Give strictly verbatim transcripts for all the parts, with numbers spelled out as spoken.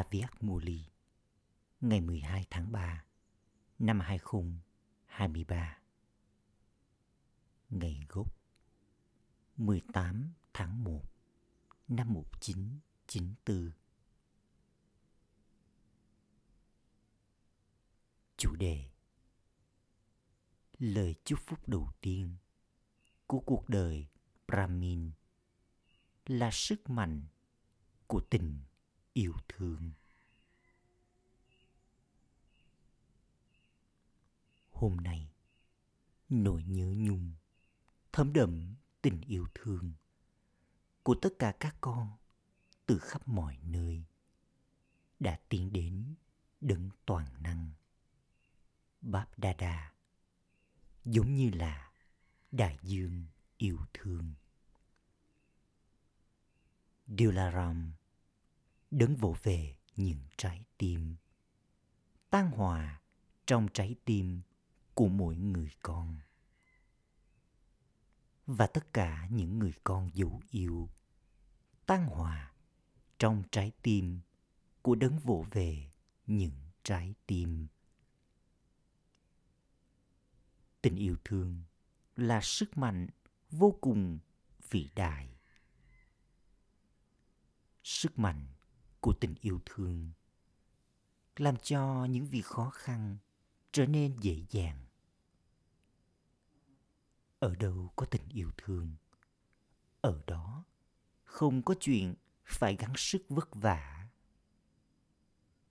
Avyakt Murli, ngày mười hai tháng ba năm hai nghìn không trăm hai mươi ba. Ngày gốc mười tám tháng một năm một nghìn chín trăm chín mươi tư. Chủ đề: lời chúc phúc đầu tiên của cuộc đời Brahmin là sức mạnh của tình yêu thương. Hôm nay, nỗi nhớ nhung thấm đậm tình yêu thương của tất cả các con từ khắp mọi nơi đã tiến đến đấng toàn năng BapDada, giống như là đại dương yêu thương. Điều là rằng đấng vỗ về những trái tim, tan hòa trong trái tim của mỗi người con. Và tất cả những người con dấu yêu tan hòa trong trái tim của đấng vỗ về những trái tim. Tình yêu thương là sức mạnh vô cùng vĩ đại. Sức mạnh của tình yêu thương làm cho những việc khó khăn trở nên dễ dàng. Ở đâu có tình yêu thương, ở đó không có chuyện phải gắng sức vất vả.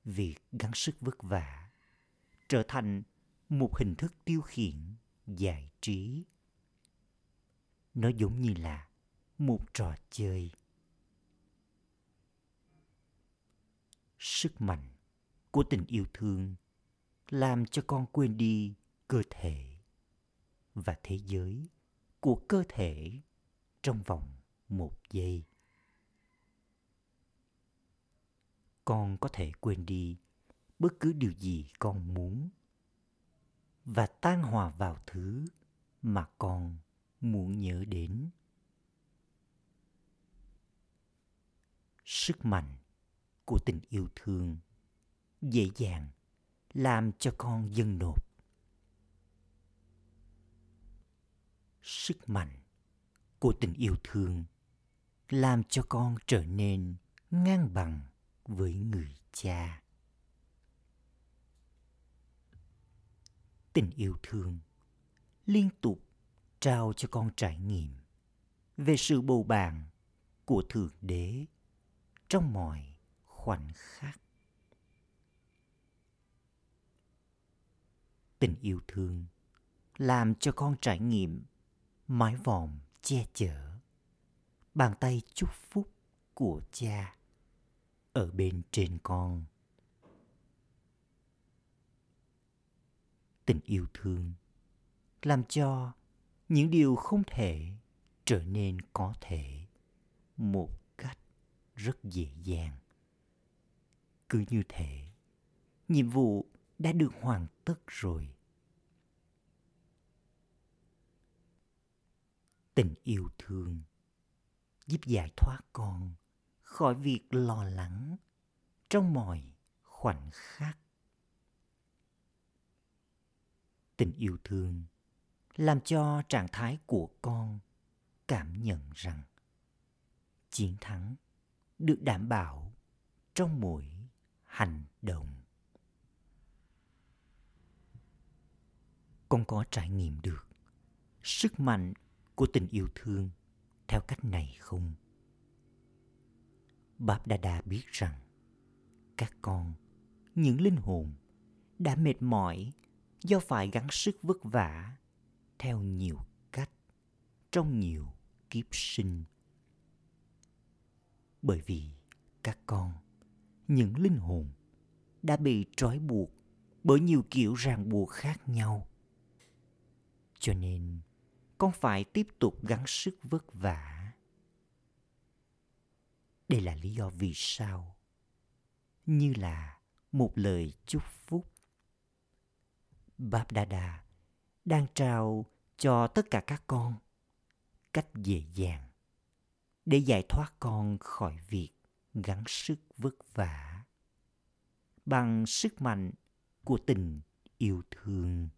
Việc gắng sức vất vả trở thành một hình thức tiêu khiển, giải trí. Nó giống như là một trò chơi. Sức mạnh của tình yêu thương làm cho con quên đi cơ thể và thế giới của cơ thể trong vòng một giây. Con có thể quên đi bất cứ điều gì con muốn và tan hòa vào thứ mà con muốn nhớ đến. Sức mạnh của tình yêu thương dễ dàng làm cho con dâng nộp. Sức mạnh của tình yêu thương làm cho con trở nên ngang bằng với người cha. Tình yêu thương liên tục trao cho con trải nghiệm về sự bầu bạn của Thượng Đế trong mọi khoảnh khắc. Tình yêu thương làm cho con trải nghiệm mái vòm che chở, bàn tay chúc phúc của cha ở bên trên con. Tình yêu thương làm cho những điều không thể trở nên có thể một cách rất dễ dàng. Cứ như thế, nhiệm vụ đã được hoàn tất rồi. Tình yêu thương giúp giải thoát con khỏi việc lo lắng trong mọi khoảnh khắc. Tình yêu thương làm cho trạng thái của con cảm nhận rằng chiến thắng được đảm bảo trong mỗi hành động. Con có trải nghiệm được sức mạnh của tình yêu thương theo cách này không? BapDada biết rằng các con, những linh hồn đã mệt mỏi do phải gắng sức vất vả theo nhiều cách trong nhiều kiếp sinh. Bởi vì các con, những linh hồn đã bị trói buộc bởi nhiều kiểu ràng buộc khác nhau. Cho nên con phải tiếp tục gắng sức vất vả. Đây là lý do vì sao, như là một lời chúc phúc, BapDada đang trao cho tất cả các con cách dễ dàng để giải thoát con khỏi việc gắng sức vất vả bằng sức mạnh của tình yêu thương.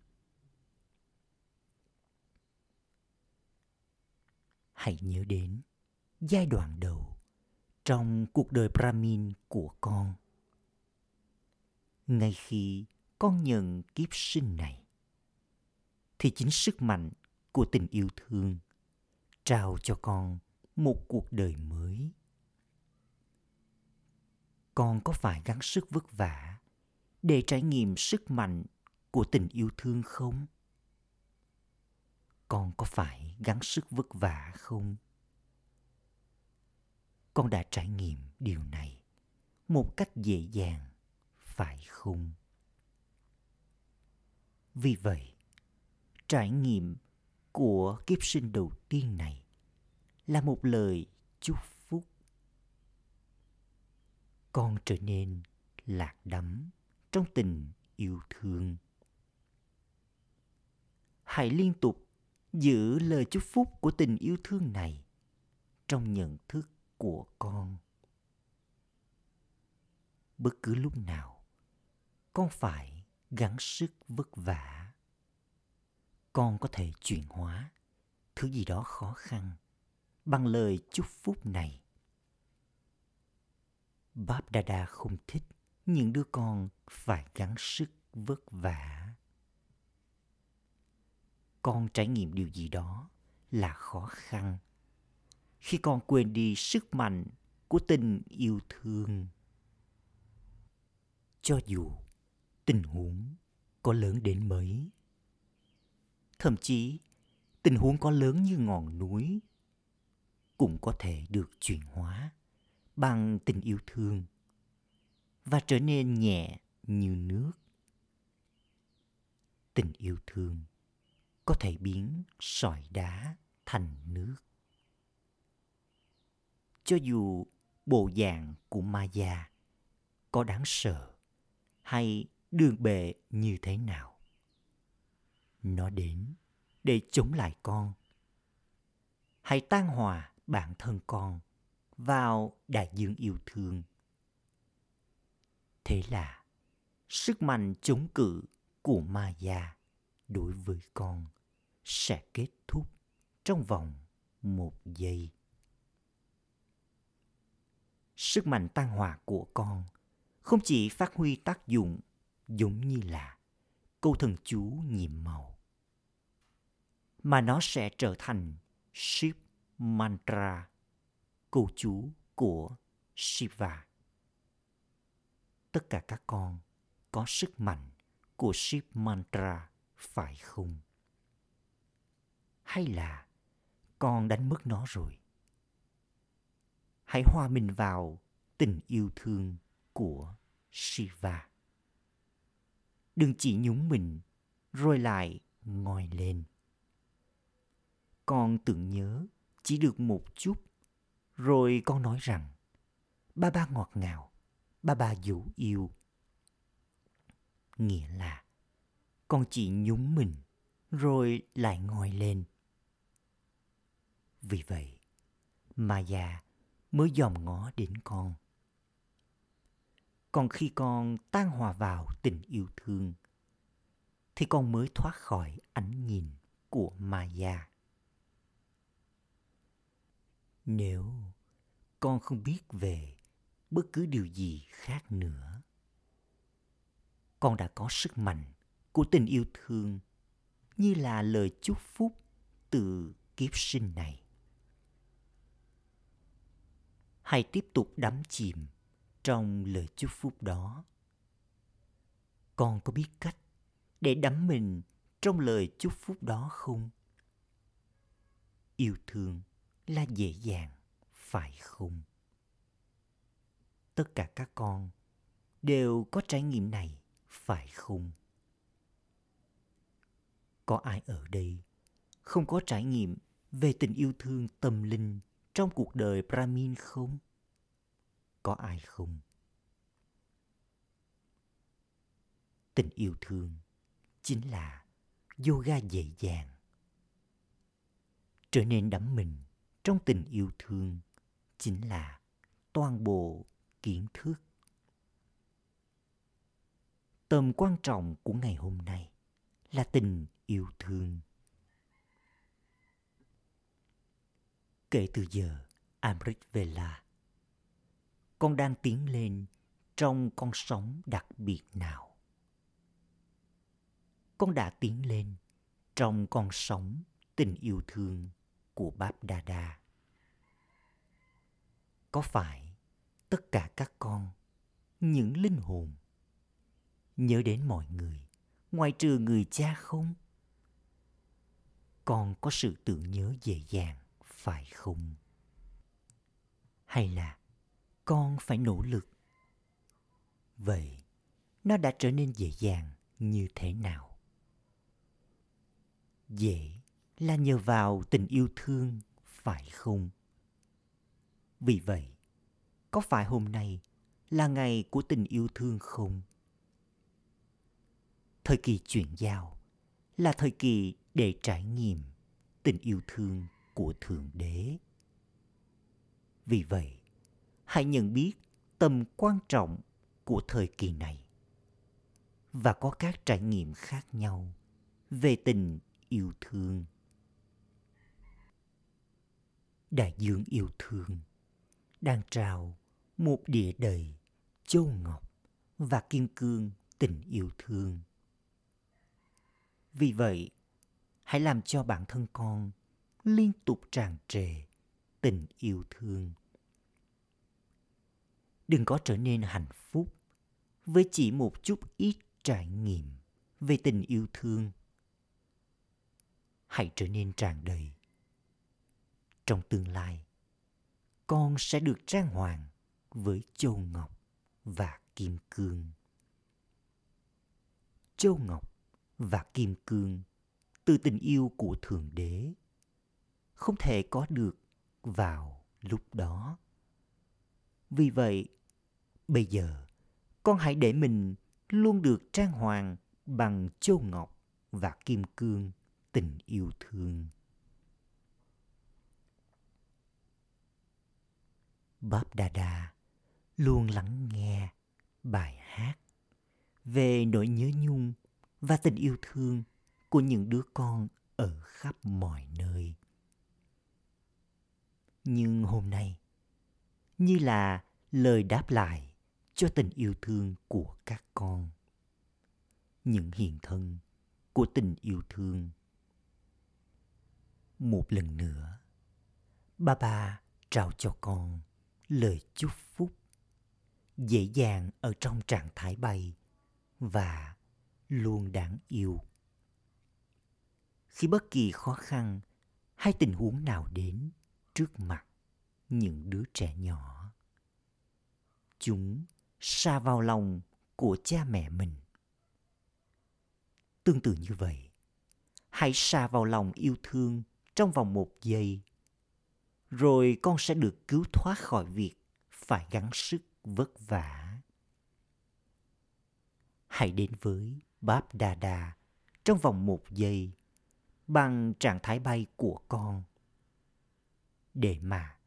Hãy nhớ đến giai đoạn đầu trong cuộc đời Brahmin của con. Ngay khi con nhận kiếp sinh này, thì chính sức mạnh của tình yêu thương trao cho con một cuộc đời mới. Con có phải gắng sức vất vả để trải nghiệm sức mạnh của tình yêu thương không? Con có phải gắng sức vất vả không? Con đã trải nghiệm điều này một cách dễ dàng, phải không? Vì vậy, trải nghiệm của kiếp sinh đầu tiên này là một lời chúc phúc. Con trở nên lạc đắm trong tình yêu thương. Hãy liên tục giữ lời chúc phúc của tình yêu thương này trong nhận thức của con. Bất cứ lúc nào, con phải gắng sức vất vả. Con có thể chuyển hóa thứ gì đó khó khăn bằng lời chúc phúc này. BapDada không thích những đứa con phải gắng sức vất vả. Con trải nghiệm điều gì đó là khó khăn khi con quên đi sức mạnh của tình yêu thương. Cho dù tình huống có lớn đến mấy, thậm chí tình huống có lớn như ngọn núi, cũng có thể được chuyển hóa bằng tình yêu thương và trở nên nhẹ như nước. Tình yêu thương có thể biến sỏi đá thành nước. Cho dù bộ dạng của Maya có đáng sợ hay đường bệ như thế nào, nó đến để chống lại con. Hãy tan hòa bản thân con vào đại dương yêu thương. Thế là sức mạnh chống cự của Maya đối với con sẽ kết thúc trong vòng một giây. Sức mạnh tan hòa của con không chỉ phát huy tác dụng giống như là câu thần chú nhiệm màu, mà nó sẽ trở thành Shiva Mantra, câu chú của Shiva. Tất cả các con có sức mạnh của Shiva Mantra, phải không? Hay là con đánh mất nó rồi? Hãy hòa mình vào tình yêu thương của Shiva. Đừng chỉ nhúng mình rồi lại ngoi lên. Con tưởng nhớ chỉ được một chút, rồi con nói rằng ba ba ngọt ngào, ba ba dấu yêu. Nghĩa là con chỉ nhúng mình rồi lại ngoi lên. Vì vậy, Maya mới dòm ngó đến con. Còn khi con tan hòa vào tình yêu thương, thì con mới thoát khỏi ánh nhìn của Maya. Nếu con không biết về bất cứ điều gì khác nữa, con đã có sức mạnh của tình yêu thương như là lời chúc phúc từ kiếp sinh này. Hãy tiếp tục đắm chìm trong lời chúc phúc đó. Con có biết cách để đắm mình trong lời chúc phúc đó không? Yêu thương là dễ dàng, phải không? Tất cả các con đều có trải nghiệm này, phải không? Có ai ở đây không có trải nghiệm về tình yêu thương tâm linh trong cuộc đời Brahmin không? Có ai không? Tình yêu thương chính là yoga dễ dàng. Trở nên đắm mình trong tình yêu thương chính là toàn bộ kiến thức. tầm quan trọng của ngày hôm nay là tình yêu thương. Kể từ giờ, Amrit Vela, con đang tiến lên trong con sóng đặc biệt nào? Con đã tiến lên trong con sóng tình yêu thương của BapDada. Có phải tất cả các con, những linh hồn, nhớ đến mọi người, ngoại trừ người cha không? Con có sự tưởng nhớ dễ dàng, phải không? Hay là con phải nỗ lực? Vậy, nó đã trở nên dễ dàng như thế nào? Dễ là nhờ vào tình yêu thương, phải không? Vì vậy, có phải hôm nay là ngày của tình yêu thương không? Thời kỳ chuyển giao là thời kỳ để trải nghiệm tình yêu thương của Thượng Đế. Vì vậy, hãy nhận biết tầm quan trọng của thời kỳ này và có các trải nghiệm khác nhau về tình yêu thương. Đại dương yêu thương đang trao một địa đầy châu ngọc và kim cương tình yêu thương. Vì vậy, hãy làm cho bản thân con liên tục tràn trề tình yêu thương. Đừng có trở nên hạnh phúc với chỉ một chút ít trải nghiệm về tình yêu thương. Hãy trở nên tràn đầy. Trong tương lai, con sẽ được trang hoàng với châu ngọc và kim cương. Châu ngọc và kim cương từ tình yêu của Thượng Đế không thể có được vào lúc đó. Vì vậy, bây giờ con hãy để mình luôn được trang hoàng bằng châu ngọc và kim cương tình yêu thương. BapDada luôn lắng nghe bài hát về nỗi nhớ nhung và tình yêu thương của những đứa con ở khắp mọi nơi. Nhưng hôm nay, như là lời đáp lại cho tình yêu thương của các con, những hiện thân của tình yêu thương, một lần nữa, Baba trao cho con lời chúc phúc, dễ dàng ở trong trạng thái bay và luôn đáng yêu. Khi bất kỳ khó khăn hay tình huống nào đến trước mặt những đứa trẻ nhỏ, chúng sa vào lòng của cha mẹ mình. Tương tự như vậy, hãy sa vào lòng yêu thương trong vòng một giây, rồi con sẽ được cứu thoát khỏi việc phải gắng sức vất vả. Hãy đến với BapDada trong vòng một giây bằng trạng thái bay của con, để mà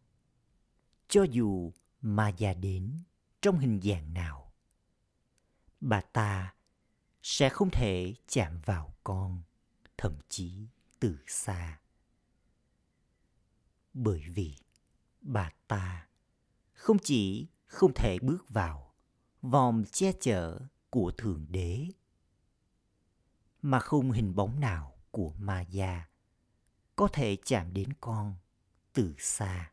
cho dù Maya đến trong hình dạng nào, bà ta sẽ không thể chạm vào con, thậm chí từ xa. Bởi vì bà ta không chỉ không thể bước vào vòng che chở của Thượng Đế, mà không hình bóng nào của Maya có thể chạm đến con từ xa.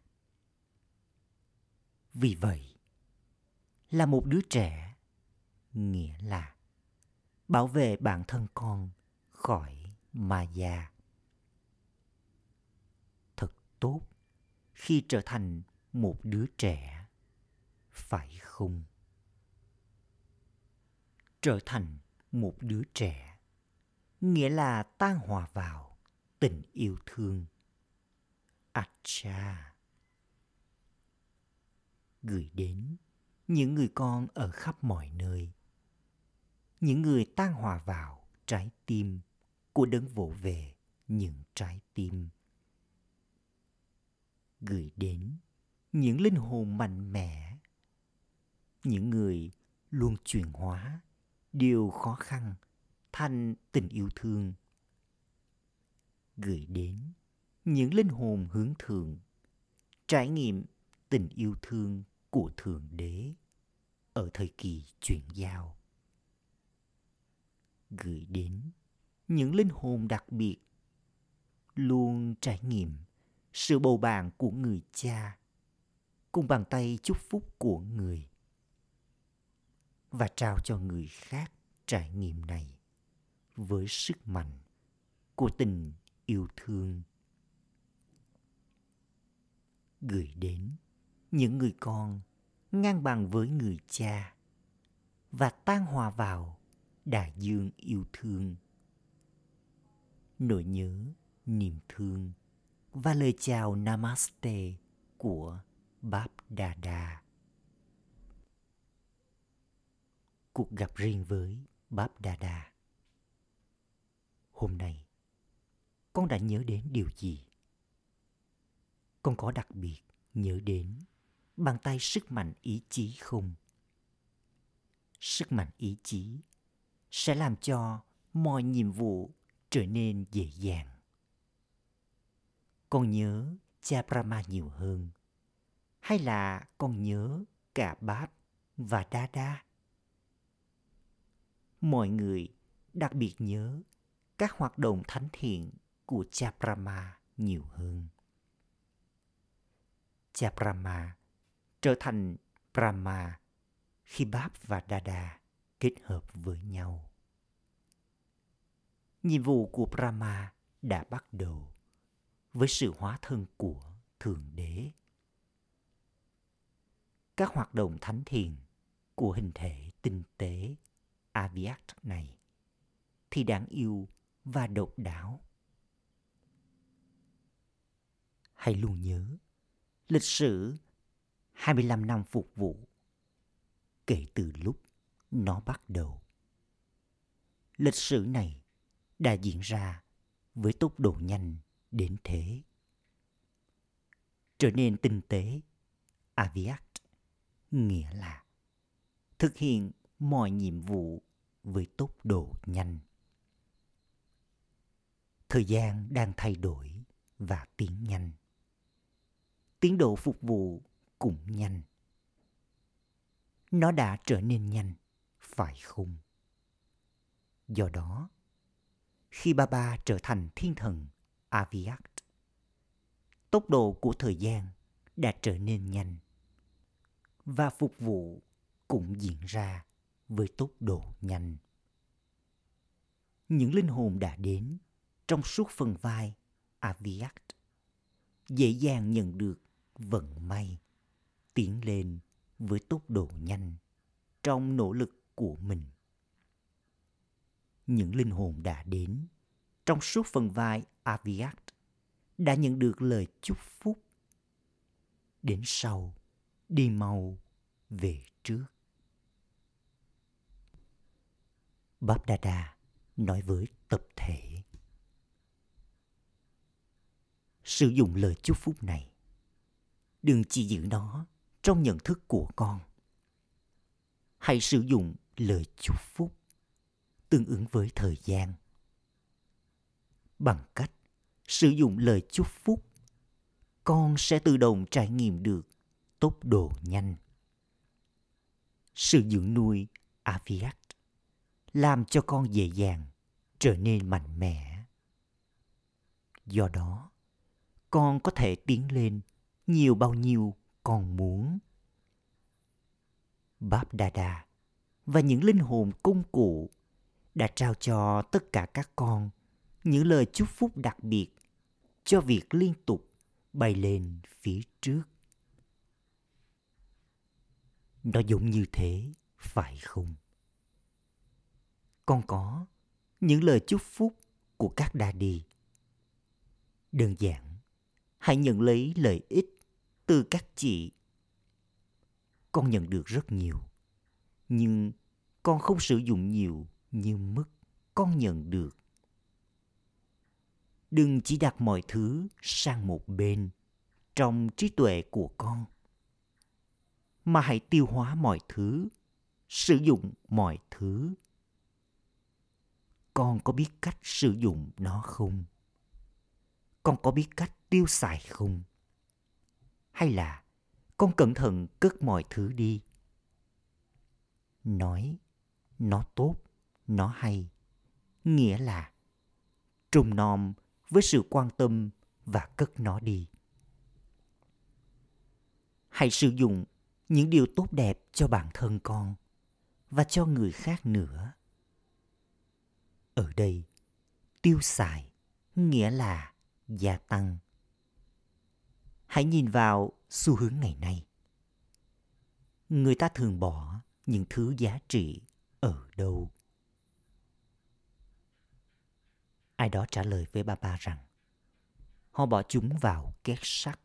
Vì vậy, là một đứa trẻ, nghĩa là bảo vệ bản thân con khỏi Maya. Thật tốt khi trở thành một đứa trẻ, phải không? Trở thành một đứa trẻ, nghĩa là tan hòa vào tình yêu thương. Acha. Gửi đến những người con ở khắp mọi nơi, những người tan hòa vào trái tim của đấng vỗ về những trái tim. Gửi đến những linh hồn mạnh mẽ, những người luôn chuyển hóa điều khó khăn thành tình yêu thương, gửi đến những linh hồn hướng thượng, trải nghiệm tình yêu thương của Thượng Đế ở thời kỳ chuyển giao, gửi đến những linh hồn đặc biệt luôn trải nghiệm sự bầu bạn của người cha cùng bàn tay chúc phúc của người, và trao cho người khác trải nghiệm này với sức mạnh của tình yêu thương. Gửi đến những người con ngang bằng với người cha và tan hòa vào đại dương yêu thương. Nỗi nhớ, niềm thương và lời chào Namaste của BapDada. Cuộc gặp riêng với BapDada. Hôm nay, con đã nhớ đến điều gì? Con có đặc biệt nhớ đến bàn tay sức mạnh ý chí không? Sức mạnh ý chí sẽ làm cho mọi nhiệm vụ trở nên dễ dàng. Con nhớ cha Brahma nhiều hơn, hay là con nhớ cả Báp và Dada? Mọi người đặc biệt nhớ các hoạt động thánh thiện của cha Brahma nhiều hơn. Cha Brahma trở thành Brahma khi Báp và Dada kết hợp với nhau. Nhiệm vụ của Brahma đã bắt đầu với sự hóa thân của Thượng Đế. Các hoạt động thánh thiện của hình thể tinh tế Avyakt này thì đáng yêu và độc đáo. Hãy luôn nhớ lịch sử hai mươi lăm năm phục vụ kể từ lúc nó bắt đầu. Lịch sử này đã diễn ra với tốc độ nhanh đến thế. Trở nên tinh tế Avyakt nghĩa là thực hiện mọi nhiệm vụ với tốc độ nhanh. Thời gian đang thay đổi và tiến nhanh. Tiến độ phục vụ cũng nhanh. Nó đã trở nên nhanh, phải không? Do đó, khi Baba trở thành thiên thần Avyakt, tốc độ của thời gian đã trở nên nhanh và phục vụ cũng diễn ra với tốc độ nhanh. Những linh hồn đã đến trong suốt phần vai Avyakt dễ dàng nhận được vận may, tiến lên với tốc độ nhanh trong nỗ lực của mình. Những linh hồn đã đến trong suốt phần vai Avyakt đã nhận được lời chúc phúc. Đến sau, đi mau, về trước. BapDada nói với tập thể. Sử dụng lời chúc phúc này. Đừng chỉ giữ nó trong nhận thức của con. Hãy sử dụng lời chúc phúc tương ứng với thời gian. Bằng cách sử dụng lời chúc phúc, con sẽ tự động trải nghiệm được tốc độ nhanh. Sự dưỡng nuôi Avyakt làm cho con dễ dàng trở nên mạnh mẽ. Do đó, con có thể tiến lên nhiều bao nhiêu con muốn. BapDada và những linh hồn công cụ đã trao cho tất cả các con những lời chúc phúc đặc biệt cho việc liên tục bay lên phía trước. Nó giống như thế, phải không? Con có những lời chúc phúc của các đa đi. Đơn giản, hãy nhận lấy lợi ích từ các chị. Con nhận được rất nhiều, nhưng con không sử dụng nhiều như mức con nhận được. Đừng chỉ đặt mọi thứ sang một bên trong trí tuệ của con, mà hãy tiêu hóa mọi thứ, sử dụng mọi thứ con có biết cách sử dụng nó không? Con có biết cách tiêu xài không? Hay là con cẩn thận cất mọi thứ đi? Nói nó tốt, nó hay, nghĩa là trông nom với sự quan tâm và cất nó đi. Hãy sử dụng những điều tốt đẹp cho bản thân con và cho người khác nữa. Ở đây, tiêu xài nghĩa là gia tăng. Hãy nhìn vào xu hướng ngày nay. Người ta thường bỏ những thứ giá trị ở đâu? Ai đó trả lời với Baba rằng họ bỏ chúng vào két sắt.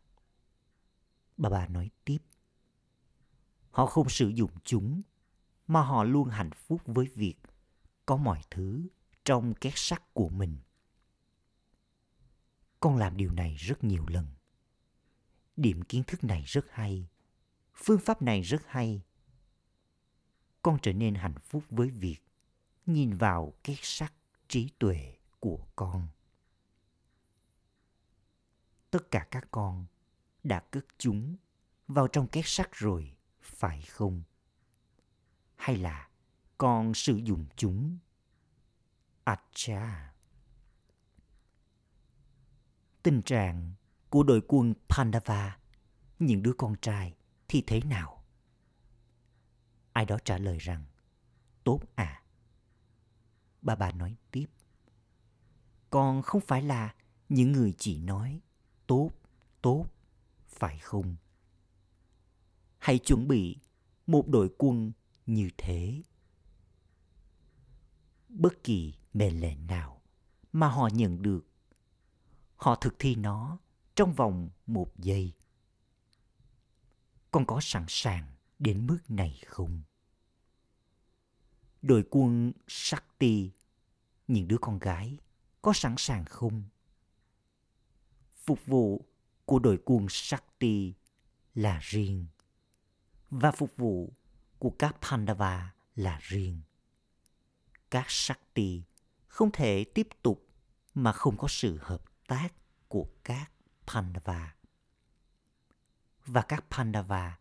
Baba nói tiếp, họ không sử dụng chúng mà họ luôn hạnh phúc với việc có mọi thứ trong két sắt của mình. Con làm điều này rất nhiều lần. Điểm kiến thức này rất hay. Phương pháp này rất hay. Con trở nên hạnh phúc với việc nhìn vào két sắt trí tuệ của con. Tất cả các con đã cất chúng vào trong két sắt rồi, phải không? Hay là con sử dụng chúng? Acha! Tình trạng của đội quân Pandava, những đứa con trai, thì thế nào? Ai đó trả lời rằng, tốt à. Baba nói tiếp, con không phải là những người chỉ nói tốt, tốt, phải không? Hãy chuẩn bị một đội quân như thế. Bất kỳ mệnh lệnh nào mà họ nhận được, họ thực thi nó trong vòng một giây. Con có sẵn sàng đến mức này không? Đội quân Shakti, những đứa con gái, có sẵn sàng không? Phục vụ của đội quân Shakti là riêng, và phục vụ của các Pandava là riêng. Các Shakti không thể tiếp tục mà không có sự hợp tác của các Pandava. Và các Pandava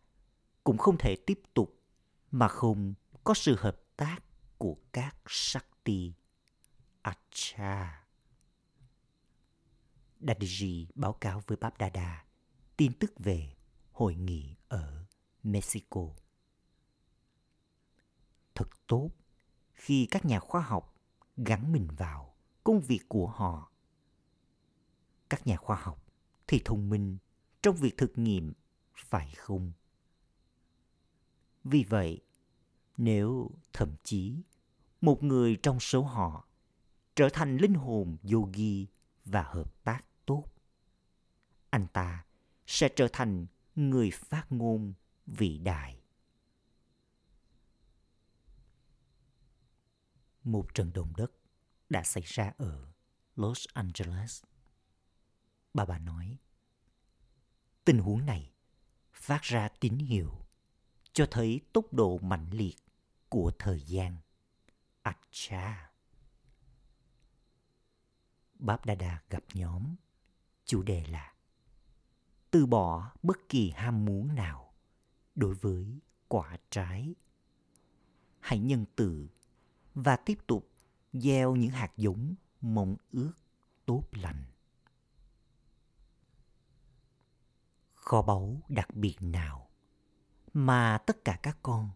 cũng không thể tiếp tục mà không có sự hợp tác của các Shakti. Acha! Dadiji báo cáo với BapDada tin tức về hội nghị ở Mexico. Thật tốt khi các nhà khoa học gắn mình vào công việc của họ. Các nhà khoa học thì thông minh trong việc thực nghiệm, phải không? Vì vậy, nếu thậm chí một người trong số họ trở thành linh hồn yogi và hợp tác tốt, anh ta sẽ trở thành người phát ngôn vĩ đại. Một trận động đất đã xảy ra ở Los Angeles. Bà bà nói, tình huống này phát ra tín hiệu cho thấy tốc độ mãnh liệt của thời gian. Acha! BapDada gặp nhóm, chủ đề là từ bỏ bất kỳ ham muốn nào đối với quả trái. Hãy nhân từ và tiếp tục gieo những hạt giống mong ước tốt lành. Kho báu đặc biệt nào mà tất cả các con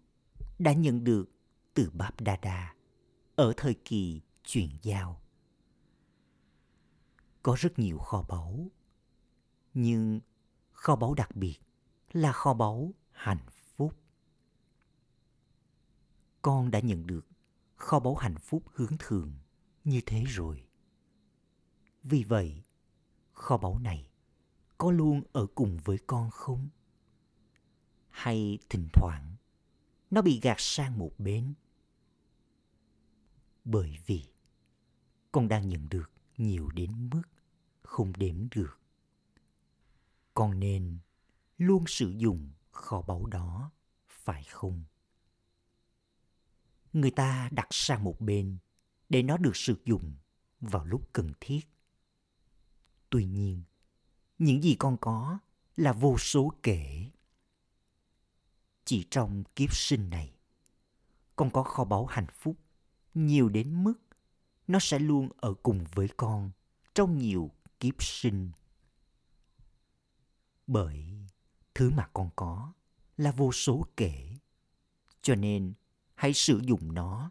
đã nhận được từ BapDada ở thời kỳ chuyển giao? Có rất nhiều kho báu, nhưng kho báu đặc biệt là kho báu hạnh phúc. Con đã nhận được kho báu hạnh phúc hướng thường như thế rồi. Vì vậy, kho báu này có luôn ở cùng với con không? Hay thỉnh thoảng nó bị gạt sang một bên? Bởi vì con đang nhận được nhiều đến mức không đếm được. Con nên luôn sử dụng kho báu đó, phải không? Người ta đặt sang một bên để nó được sử dụng vào lúc cần thiết. Tuy nhiên, những gì con có là vô số kể. Chỉ trong kiếp sinh này, con có kho báu hạnh phúc nhiều đến mức nó sẽ luôn ở cùng với con trong nhiều kiếp sinh. Bởi thứ mà con có là vô số kể, cho nên hãy sử dụng nó.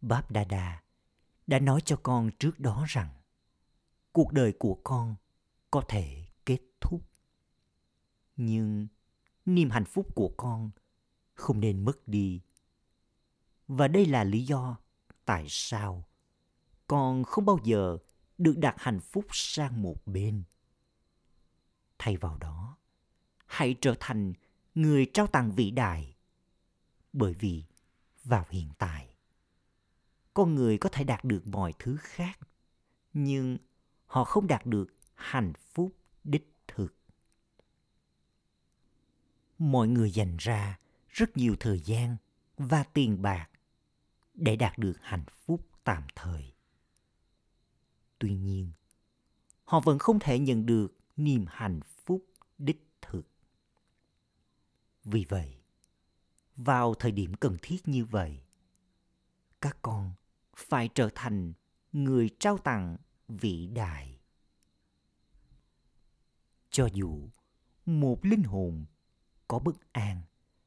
BapDada đã nói cho con trước đó rằng cuộc đời của con có thể kết thúc, nhưng niềm hạnh phúc của con không nên mất đi. Và đây là lý do tại sao con không bao giờ được đặt hạnh phúc sang một bên. Thay vào đó, hãy trở thành người trao tặng vĩ đại, bởi vì vào hiện tại, con người có thể đạt được mọi thứ khác, nhưng họ không đạt được hạnh phúc đích thực. Mọi người dành ra rất nhiều thời gian và tiền bạc để đạt được hạnh phúc tạm thời. Tuy nhiên, họ vẫn không thể nhận được niềm hạnh phúc đích thực. Vì vậy, vào thời điểm cần thiết như vậy, các con phải trở thành người trao tặng vĩ đại. Cho dù một linh hồn có bất an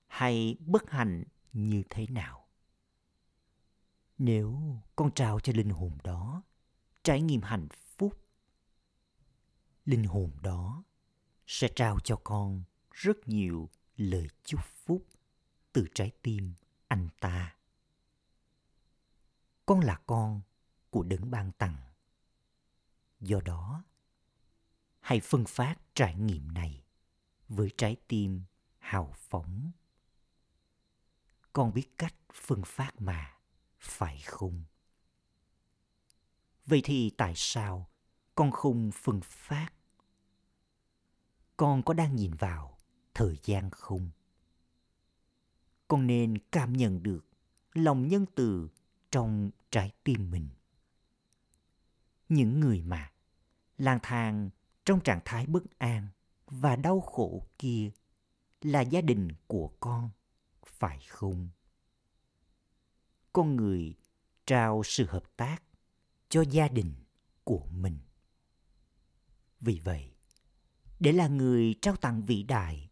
hay bất hạnh như thế nào, nếu con trao cho linh hồn đó trải nghiệm hạnh phúc, linh hồn đó sẽ trao cho con rất nhiều lời chúc phúc từ trái tim anh ta. Con là con của đấng ban tặng. Do đó, hãy phân phát trải nghiệm này với trái tim hào phóng. Con biết cách phân phát mà, phải không? Vậy thì tại sao con không phân phát? Con có đang nhìn vào thời gian không? Con nên cảm nhận được lòng nhân từ trong trái tim mình. Những người mà lang thang trong trạng thái bất an và đau khổ kia là gia đình của con, phải không? Con người trao sự hợp tác cho gia đình của mình. Vì vậy, để là người trao tặng vĩ đại,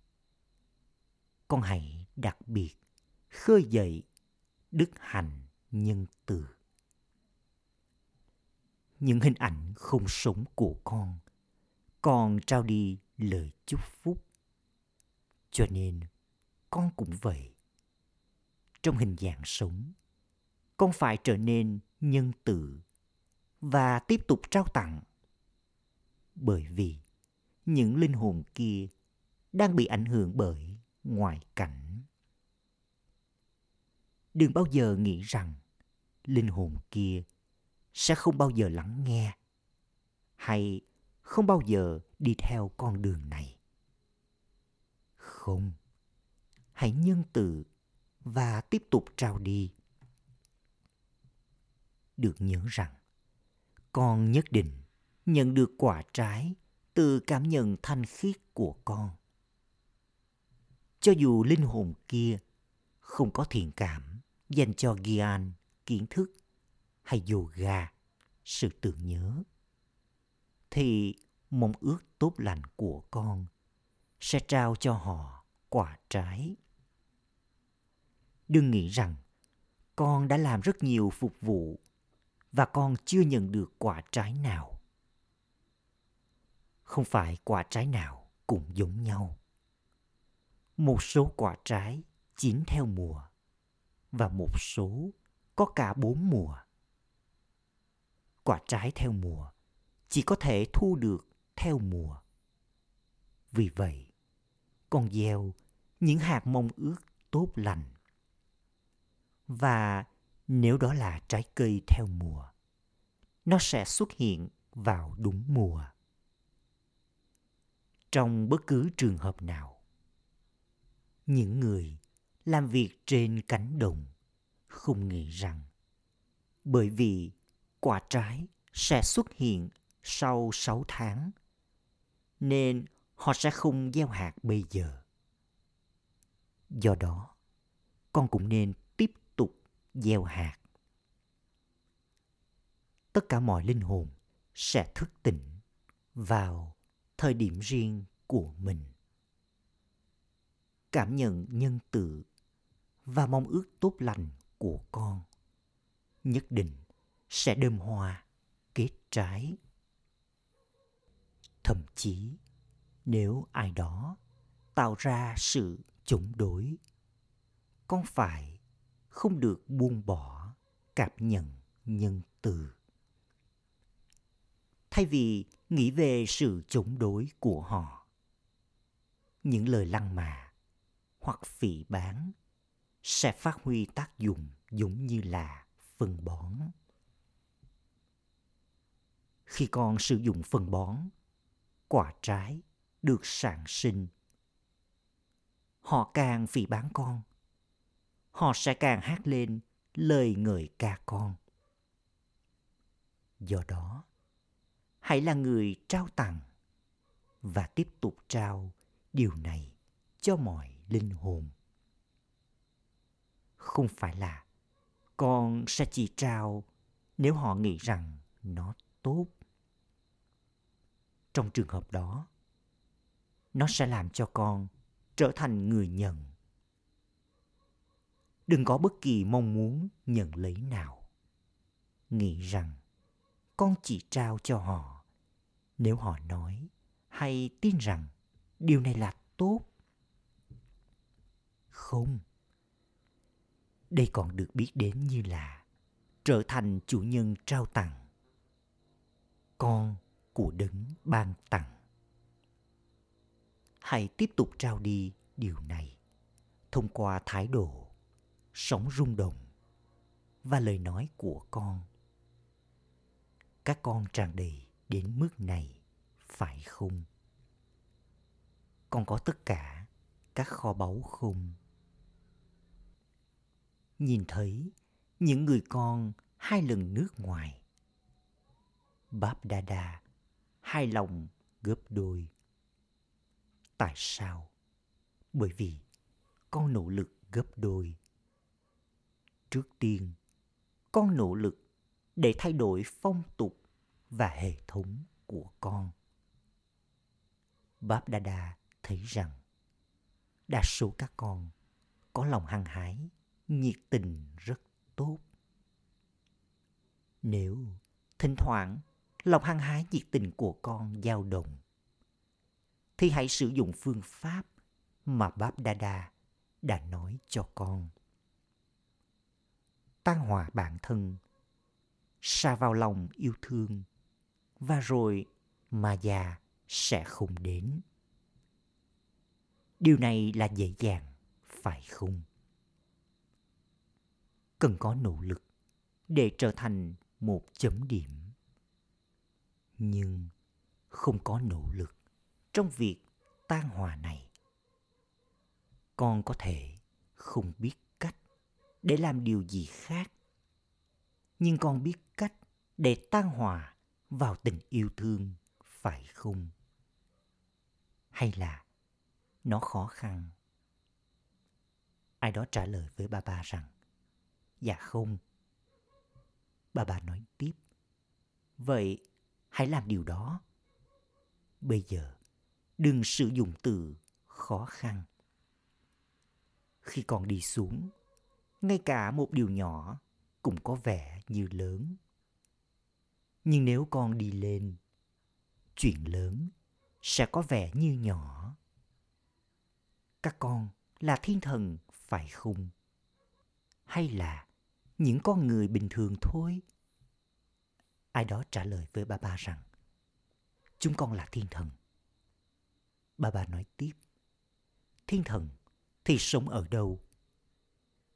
con hãy đặc biệt khơi dậy đức hạnh nhân từ. Những hình ảnh không sống của con, con trao đi lời chúc phúc. Cho nên, con cũng vậy. Trong hình dạng sống, con phải trở nên nhân từ và tiếp tục trao tặng. Bởi vì những linh hồn kia đang bị ảnh hưởng bởi ngoại cảnh. Đừng bao giờ nghĩ rằng linh hồn kia sẽ không bao giờ lắng nghe hay không bao giờ đi theo con đường này. Không, hãy nhân từ và tiếp tục trao đi. Được nhớ rằng, con nhất định nhận được quả trái từ cảm nhận thanh khiết của con. Cho dù linh hồn kia không có thiện cảm dành cho gyan, kiến thức hay yoga, sự tưởng nhớ, thì mong ước tốt lành của con sẽ trao cho họ quả trái. Đừng nghĩ rằng con đã làm rất nhiều phục vụ và con chưa nhận được quả trái nào. Không phải quả trái nào cũng giống nhau. Một số quả trái chín theo mùa và một số có cả bốn mùa. Quả trái theo mùa chỉ có thể thu được theo mùa. Vì vậy, con gieo những hạt mong ước tốt lành. Và nếu đó là trái cây theo mùa, nó sẽ xuất hiện vào đúng mùa. Trong bất cứ trường hợp nào, những người làm việc trên cánh đồng không nghĩ rằng bởi vì quả trái sẽ xuất hiện sau sáu tháng, nên họ sẽ không gieo hạt bây giờ. Do đó, con cũng nên tiếp tục gieo hạt. Tất cả mọi linh hồn sẽ thức tỉnh vào thời điểm riêng của mình. Cảm nhận nhân từ và mong ước tốt lành của con nhất định sẽ đơm hoa kết trái. Thậm chí, nếu ai đó tạo ra sự chống đối, con phải không được buông bỏ cảm nhận nhân từ. Thay vì nghĩ về sự chống đối của họ, những lời lăng mạ hoặc phỉ báng sẽ phát huy tác dụng giống như là phân bón. Khi con sử dụng phân bón, quả trái được sản sinh. Họ càng phỉ báng con, họ sẽ càng hát lên lời ngợi ca con. Do đó, hãy là người trao tặng và tiếp tục trao điều này cho mọi linh hồn. Không phải là con sẽ chỉ trao nếu họ nghĩ rằng nó tốt. Trong trường hợp đó, nó sẽ làm cho con trở thành người nhận. Đừng có bất kỳ mong muốn nhận lấy nào. Nghĩ rằng con chỉ trao cho họ nếu họ nói hay tin rằng điều này là tốt. Không. Đây còn được biết đến như là trở thành chủ nhân trao tặng, con của đấng ban tặng. Hãy tiếp tục trao đi điều này thông qua thái độ, sống rung động và lời nói của con. Các con tràn đầy đến mức này, phải không? Con có tất cả các kho báu không? Nhìn thấy những người con hai lần nước ngoài, BapDada hai lòng gấp đôi. Tại sao? Bởi vì con nỗ lực gấp đôi. Trước tiên, con nỗ lực để thay đổi phong tục và hệ thống của con. BapDada thấy rằng đa số các con có lòng hăng hái, nhiệt tình rất tốt. Nếu thỉnh thoảng lòng hăng hái nhiệt tình của con dao động, thì hãy sử dụng phương pháp mà BapDada đã nói cho con. Tan hòa bản thân, sa vào lòng yêu thương, và rồi Maya sẽ không đến. Điều này là dễ dàng, phải không? Cần có nỗ lực để trở thành một chấm điểm. Nhưng không có nỗ lực trong việc tan hòa này, con có thể không biết cách để làm điều gì khác. Nhưng con biết cách để tan hòa vào tình yêu thương, phải không? Hay là nó khó khăn? Ai đó trả lời với bà bà rằng, dạ không. Bà bà nói tiếp, vậy hãy làm điều đó. Bây giờ, đừng sử dụng từ khó khăn. Khi con đi xuống, ngay cả một điều nhỏ cũng có vẻ như lớn. Nhưng nếu con đi lên, chuyện lớn sẽ có vẻ như nhỏ. Các con là thiên thần, phải không? Hay là những con người bình thường thôi? Ai đó trả lời với bà bà rằng, chúng con là thiên thần. Bà bà nói tiếp, thiên thần thì sống ở đâu?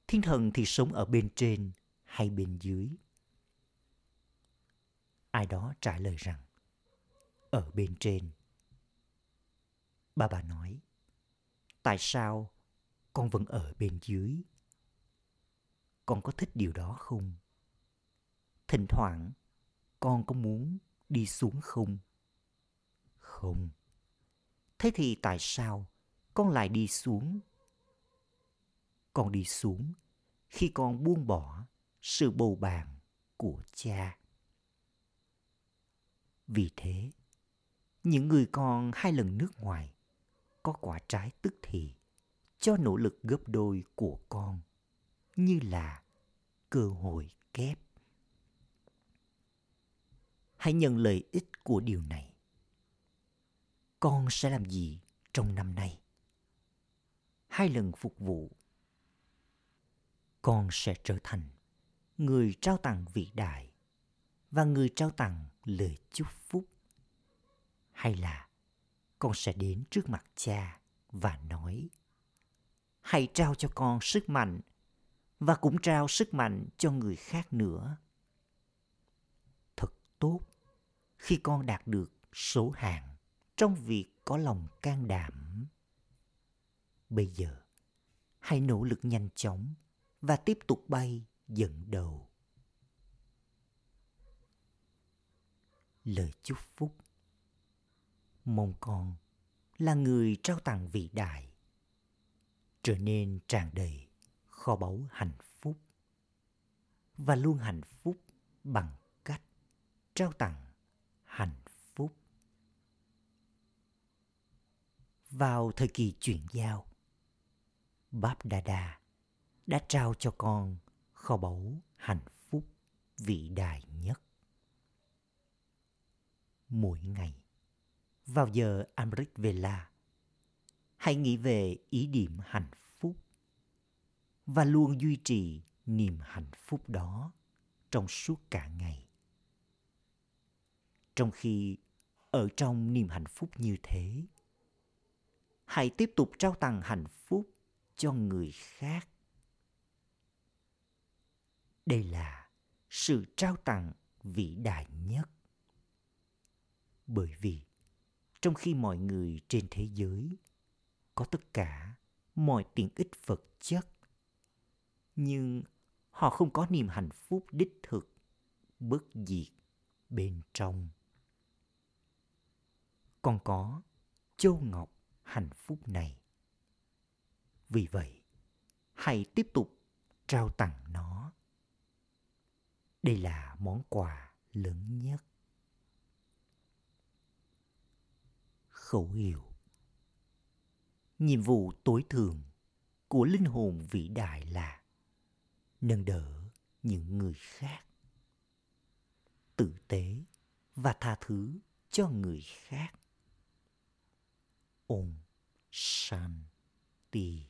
Thiên thần thì sống ở bên trên hay bên dưới? Ai đó trả lời rằng, ở bên trên. Bà bà nói, tại sao con vẫn ở bên dưới? con có thích điều đó không? Thỉnh thoảng, con có muốn đi xuống không? Không. Thế thì tại sao con lại đi xuống? Con đi xuống khi con buông bỏ sự bầu bàn của cha. Vì thế, những người con hai lần nước ngoài có quả trái tức thì cho nỗ lực gấp đôi của con như là cơ hội kép. Hãy nhận lợi ích của điều này. Con sẽ làm gì trong năm nay? Hai lần phục vụ. Con sẽ trở thành người trao tặng vĩ đại và người trao tặng lời chúc phúc. Hay là con sẽ đến trước mặt cha và nói: hãy trao cho con sức mạnh và cũng trao sức mạnh cho người khác nữa. Thật tốt khi con đạt được số hạng trong việc có lòng can đảm. Bây giờ, hãy nỗ lực nhanh chóng và tiếp tục bay dẫn đầu. Lời chúc phúc. Mong con là người trao tặng vĩ đại, trở nên tràn đầy kho báu hạnh phúc và luôn hạnh phúc bằng cách trao tặng hạnh phúc. Vào thời kỳ chuyển giao, BapDada đã trao cho con kho báu hạnh phúc vĩ đại nhất. Mỗi ngày, vào giờ Amrit Vela, hãy nghĩ về ý niệm hạnh phúc và luôn duy trì niềm hạnh phúc đó trong suốt cả ngày. Trong khi ở trong niềm hạnh phúc như thế, hãy tiếp tục trao tặng hạnh phúc cho người khác. Đây là sự trao tặng vĩ đại nhất. Bởi vì trong khi mọi người trên thế giới có tất cả mọi tiện ích vật chất, nhưng họ không có niềm hạnh phúc đích thực, bất diệt bên trong. Con có châu ngọc hạnh phúc này. Vì vậy, hãy tiếp tục trao tặng nó. Đây là món quà lớn nhất. Khẩu hiệu. Nhiệm vụ tối thượng của linh hồn vĩ đại là nâng đỡ những người khác, tử tế và tha thứ cho người khác. Om Shanti.